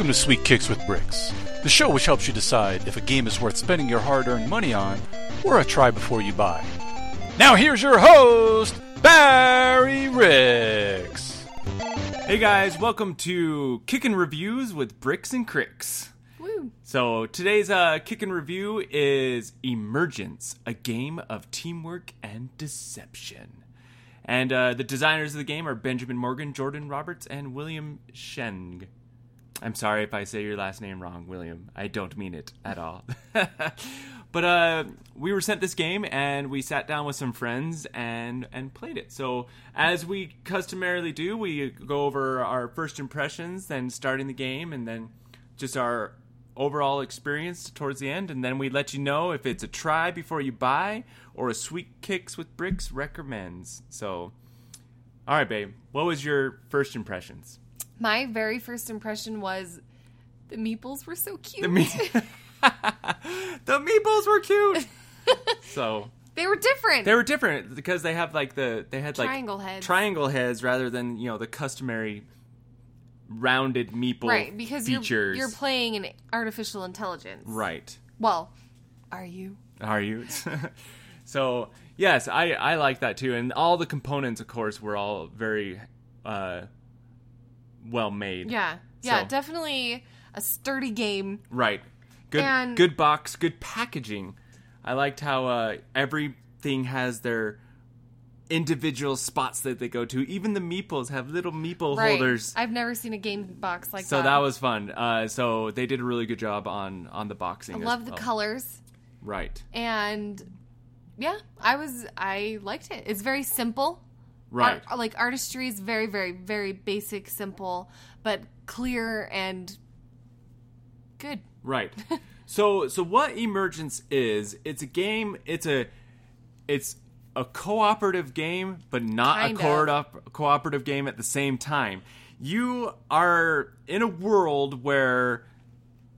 Welcome to Sweet Kicks with Bricks, the show which helps you decide if a game is worth spending your hard-earned money on or a try before you buy. Now here's your host, Barry Ricks. Hey guys, welcome to Kickin' Reviews with Bricks and Kricks. Woo! So today's Kickin' Review is Emergence, a game of teamwork and deception. And the designers of the game are Benjamin Morgan, Jordan Roberts, and William Schengen. I'm sorry if I say your last name wrong, William. I don't mean it at all. But we were sent this game, and we sat down with some friends and played it. So as we customarily do, we go over our first impressions, then starting the game, and then just our overall experience towards the end. And then we let you know if it's a try before you buy or a Sweet Kicks with Bricks recommends. So, all right, babe. What was your first impressions? My very first impression was the meeples were so cute. The meeples were cute. So they were different. They were different because they have like triangle heads rather than, you know, the customary rounded meeple features. Right, because you're playing an artificial intelligence. Right. Well, are you? So yes, I like that too, and all the components, of course, were all very well made. Yeah, so. Definitely a sturdy game. Right. Good box, good packaging. I liked how everything has their individual spots that they go to. Even the meeples have little meeple holders. I've never seen a game box like that. So that was fun. So they did a really good job on the boxing. I love the colors. Right. And yeah, I liked it. It's very simple. Right. Artistry is very, very, very basic, simple, but clear and good. Right. So what Emergence is, it's a game, it's a cooperative game, but not cooperative game at the same time. You are in a world where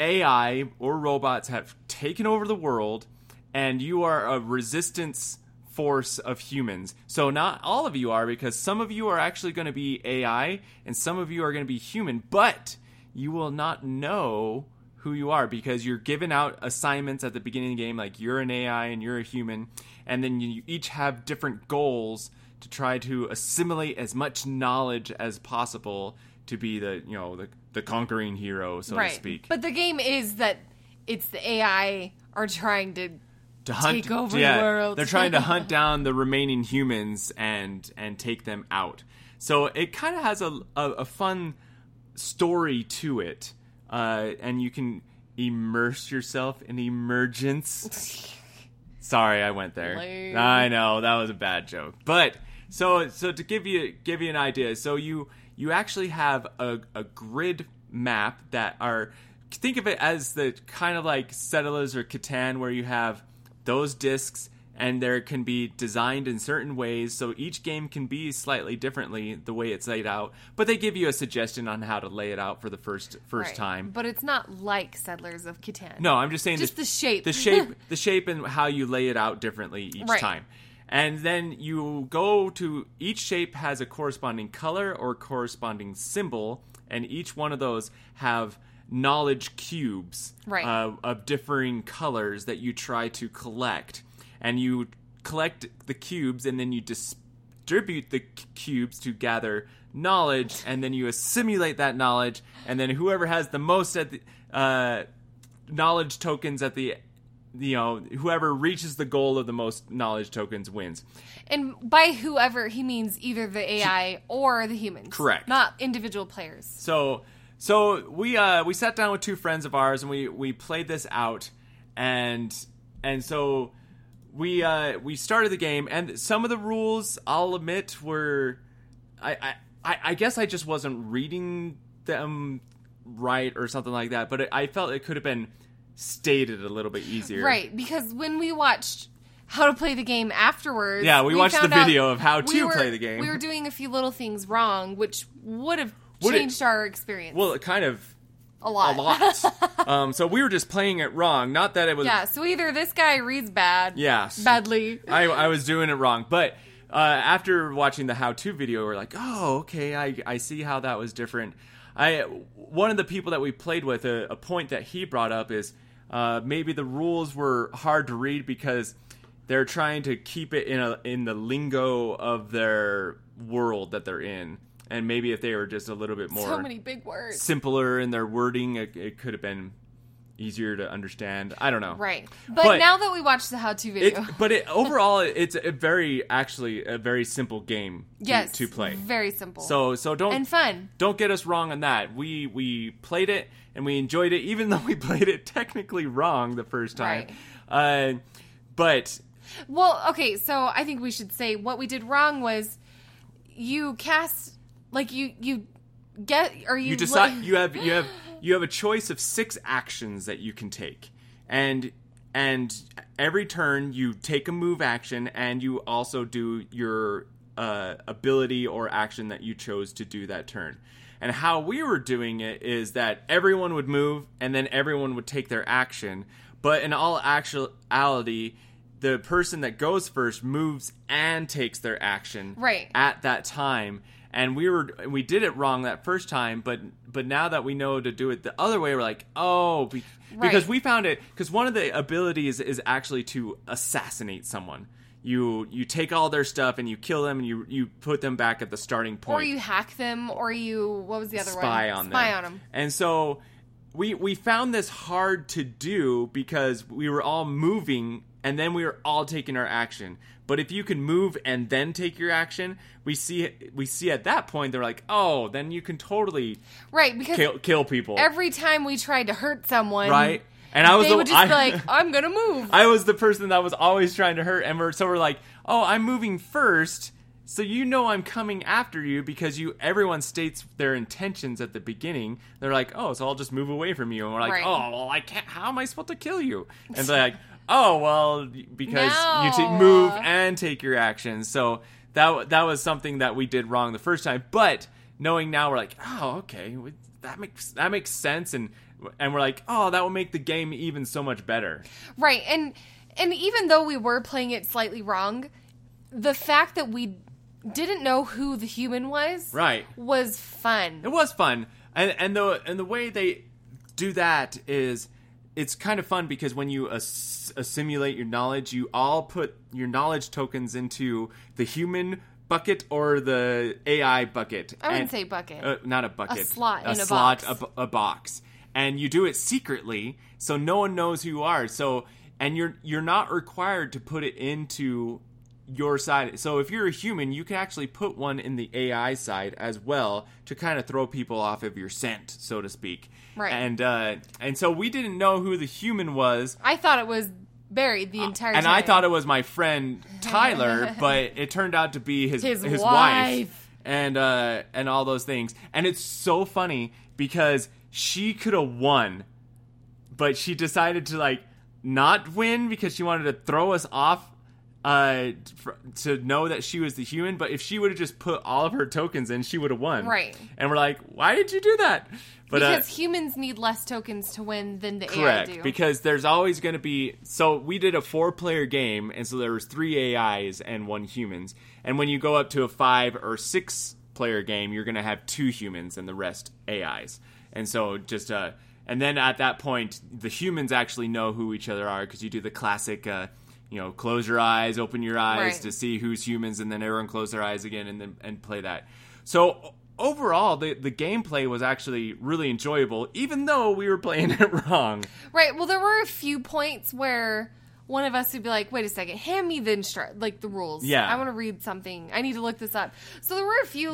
AI or robots have taken over the world, and you are a resistance force of humans. So not all of you are, because some of you are actually going to be AI and some of you are going to be human, but you will not know who you are because you're given out assignments at the beginning of the game, like you're an AI and you're a human, and then you each have different goals to try to assimilate as much knowledge as possible to be the conquering hero, so to speak. But the game is that it's the AI are trying to hunt, take over the world. They're trying to hunt down the remaining humans and take them out. So it kind of has a fun story to it, and you can immerse yourself in Emergence. Sorry, I went there. Lame. I know that was a bad joke, but so to give you an idea, so you actually have a grid map that are, think of it as the kind of like Settlers or Catan, where you have those discs, and they can be designed in certain ways, so each game can be slightly differently the way it's laid out, but they give you a suggestion on how to lay it out for the first time. But it's not like Settlers of Catan. No, I'm just saying just the shape. The shape and how you lay it out differently each time. And then you go to, each shape has a corresponding color or corresponding symbol, and each one of those have knowledge cubes of differing colors that you try to collect, and you collect the cubes, and then you distribute the cubes to gather knowledge, and then you assimilate that knowledge, and then whoever has the most at the knowledge tokens at the, you know, whoever reaches the goal of the most knowledge tokens wins. And by whoever, he means either the AI or the humans, correct? Not individual players. So we sat down with two friends of ours, and we played this out, and so we started the game, and some of the rules, I'll admit, were I guess I just wasn't reading them right or something like that, but I felt it could have been stated a little bit easier. Right, because when we watched how to play the game afterwards, yeah, we watched the video of how to play the game. We were doing a few little things wrong, which would have changed our experience. Well, it kind of a lot. So we were just playing it wrong. Not that it was. Yeah. So either this guy reads badly. I was doing it wrong. But after watching the how-to video, we're like, oh, okay, I see how that was different. One of the people that we played with, a point that he brought up is maybe the rules were hard to read because they're trying to keep it in the lingo of their world that they're in. And maybe if they were just a little bit more... So many big words. Simpler in their wording, it could have been easier to understand. I don't know. Right. But now that we watched the how-to video... Overall, it's a very simple game to play. Very simple. So don't... And fun. Don't get us wrong on that. We played it, and we enjoyed it, even though we played it technically wrong the first time. Right. Well, okay, so I think we should say what we did wrong was you cast... Like you get, or you decide you have a choice of 6 actions that you can take, and every turn you take a move action, and you also do your ability or action that you chose to do that turn. And how we were doing it is that everyone would move, and then everyone would take their action. But in all actuality, the person that goes first moves and takes their action at that time. And we did it wrong that first time, but now that we know to do it the other way, we're like, because we found it, because one of the abilities is actually to assassinate someone. You take all their stuff and you kill them and you put them back at the starting point. Or you hack them, or what was the other one? Spy on them. And so we found this hard to do because we were all moving and then we were all taking our action. But if you can move and then take your action, we see at that point they're like, oh, then you can totally because kill people. Every time we tried to hurt someone, and I would just be like, I'm gonna move. I was the person that was always trying to hurt, and we're like, oh, I'm moving first, so you know I'm coming after you because everyone states their intentions at the beginning. They're like, oh, so I'll just move away from you, and we're like, oh, well, I can't. How am I supposed to kill you? And they're like. Oh, well, because you move and take your action. So that was something that we did wrong the first time. But knowing now, we're like, oh, okay, that makes sense. And we're like, oh, that will make the game even so much better. Right. And even though we were playing it slightly wrong, the fact that we didn't know who the human was was fun. It was fun. And the way they do that is... It's kind of fun because when you assimilate your knowledge, you all put your knowledge tokens into the human bucket or the AI bucket. I wouldn't say bucket. Not a bucket. A slot in a box. A box. And you do it secretly, so no one knows who you are. So, and you're not required to put it into your side. So if you're a human, you can actually put one in the AI side as well to kind of throw people off of your scent, so to speak. Right. And so we didn't know who the human was. I thought it was buried the entire time. And I thought it was my friend Tyler, but it turned out to be his wife and all those things. And it's so funny because she could have won, but she decided to like not win because she wanted to throw us off. To know that she was the human, but if she would have just put all of her tokens in, she would have won. Right. And we're like, why did you do that? But, because humans need less tokens to win than the AI do. Correct, because there's always going to be... So we did a 4-player game, and so there was 3 AIs and 1 humans. And when you go up to a 5- or 6-player game, you're going to have 2 humans and the rest AIs. And so just... and then at that point, the humans actually know who each other are, because you do the classic... close your eyes, open your eyes to see who's humans, and then everyone close their eyes again and play that. So overall, the gameplay was actually really enjoyable, even though we were playing it wrong. Right. Well, there were a few points where one of us would be like, wait a second, hand me the the rules. Yeah. I want to read something. I need to look this up. So there were a few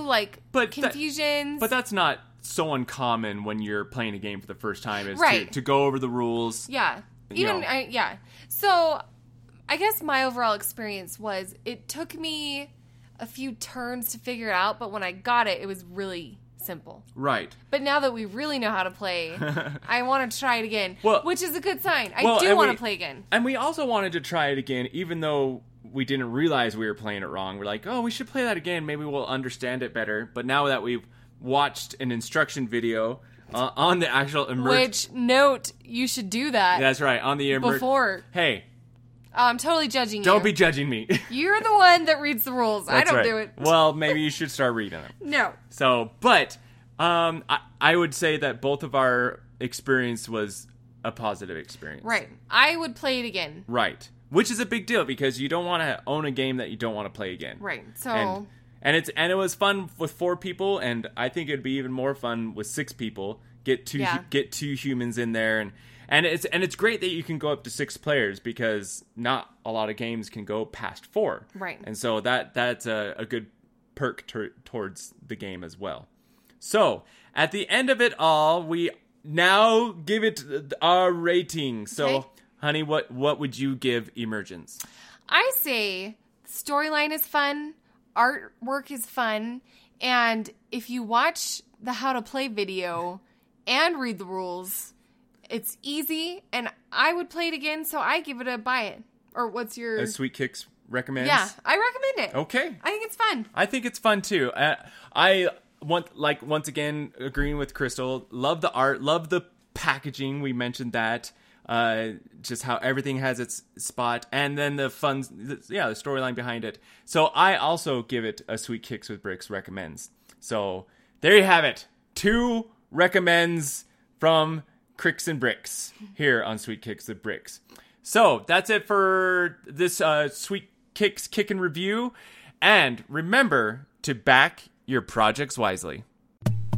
confusions. But that's not so uncommon when you're playing a game for the first time is to go over the rules. Yeah. So... I guess my overall experience was it took me a few turns to figure it out, but when I got it, it was really simple. Right. But now that we really know how to play, I want to try it again, which is a good sign. I do want to play again. And we also wanted to try it again, even though we didn't realize we were playing it wrong. We're like, oh, we should play that again. Maybe we'll understand it better. But now that we've watched an instruction video... on the actual Emergence... Which, note, you should do that. That's right. On the Emergence... Before. Hey... I'm totally judging you. Don't be judging me. You're the one that reads the rules. I don't do it. Well, maybe you should start reading them. No. So, but I would say that both of our experience was a positive experience. Right. I would play it again. Right. Which is a big deal because you don't want to own a game that you don't want to play again. Right. So and it was fun with 4 people, and I think it'd be even more fun with 6 people. Get 2 humans in there, and it's great that you can go up to 6 players because not a lot of games can go past 4. Right. And so that's a good perk towards the game as well. So at the end of it all, we now give it our rating. So, okay. Honey, what would you give Emergence? I say storyline is fun, artwork is fun, and if you watch the how to play video and read the rules, it's easy, and I would play it again, so I give it a buy it. Or what's your... Sweet Kicks recommends? Yeah, I recommend it. Okay. I think it's fun. I think it's fun, too. Once again, agreeing with Crystal, love the art, love the packaging. We mentioned that. Just how everything has its spot, and then the fun, the storyline behind it. So I also give it a Sweet Kicks with Bricks recommends. So there you have it. 2 recommends from Kricks and Bricks here on Sweet Kicks with Bricks. So that's it for this Sweet Kicks Kick and Review. And remember to back your projects wisely.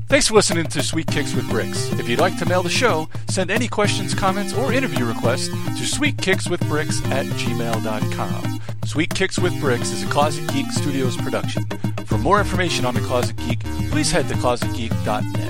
Thanks for listening to Sweet Kicks with Bricks. If you'd like to mail the show, send any questions, comments, or interview requests to sweetkickswithbricks@gmail.com. Sweet Kicks with Bricks is a Closet Geek Studios production. For more information on the Closet Geek, please head to closetgeek.net.